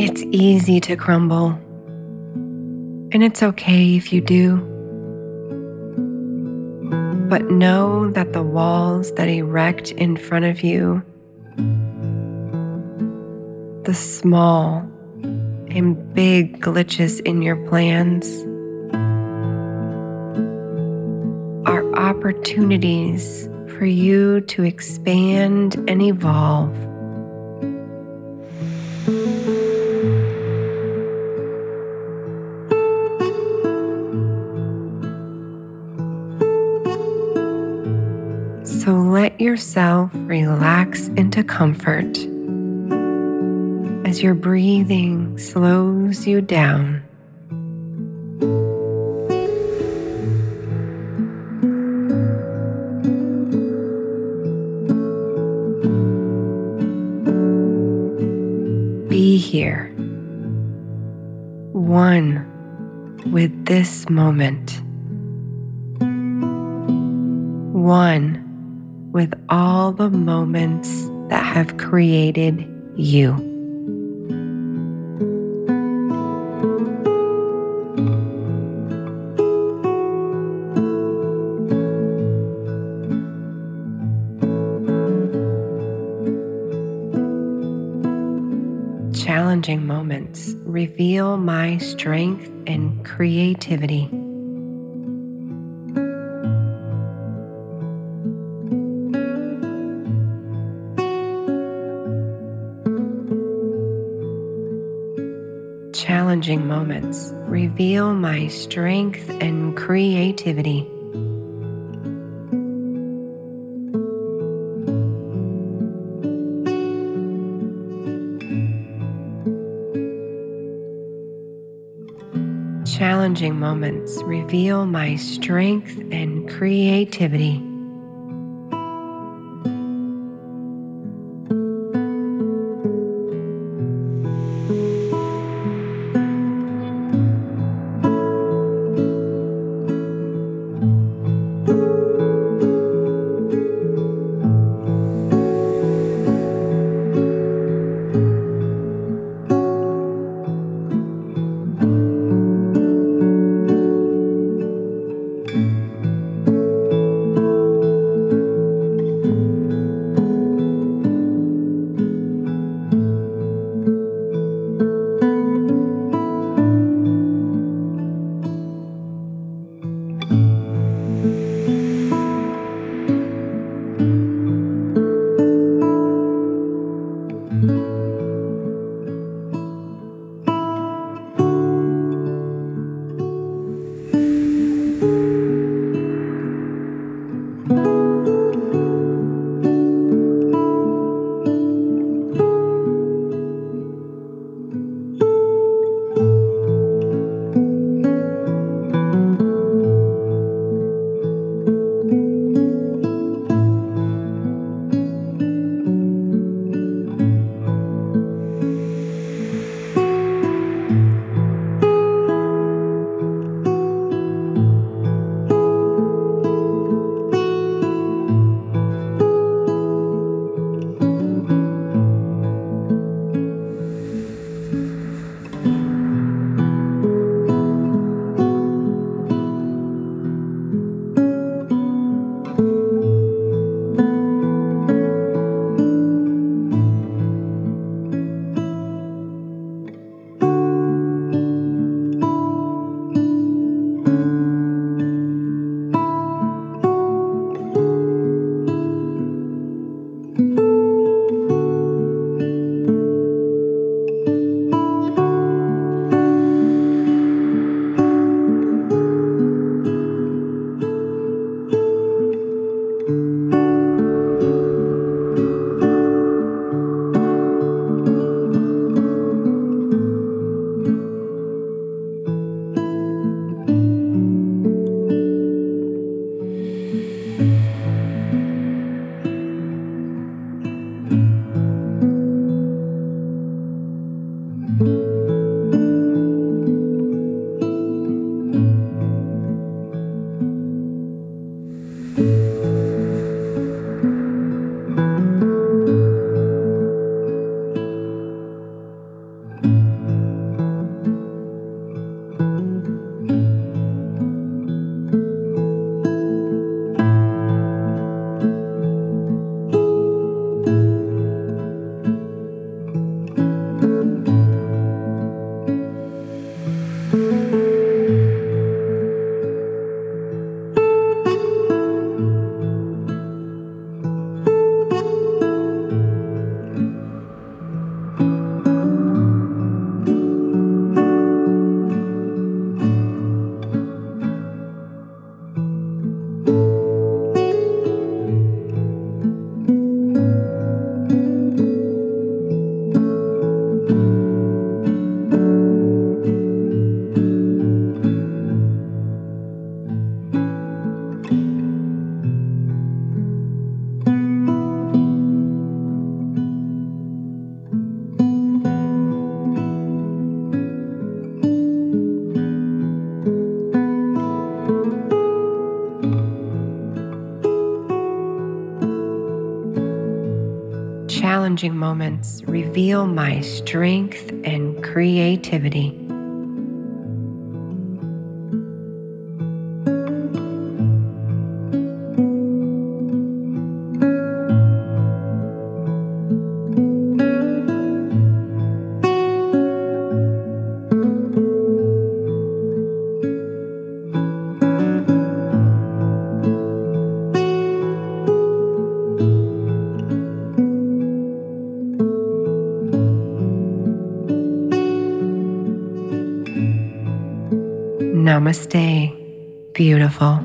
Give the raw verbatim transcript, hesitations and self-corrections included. It's easy to crumble, and it's okay if you do. But know that the walls that erect in front of you, the small and big glitches in your plans, are opportunities for you to expand and evolve. So let yourself relax into comfort as your breathing slows you down. Be here, one with this moment, one with all the moments that have created you. Challenging moments reveal my strength and creativity. Challenging moments reveal my strength and creativity. challenging moments reveal my strength and creativity. Challenging moments reveal my strength and creativity. Namaste, beautiful.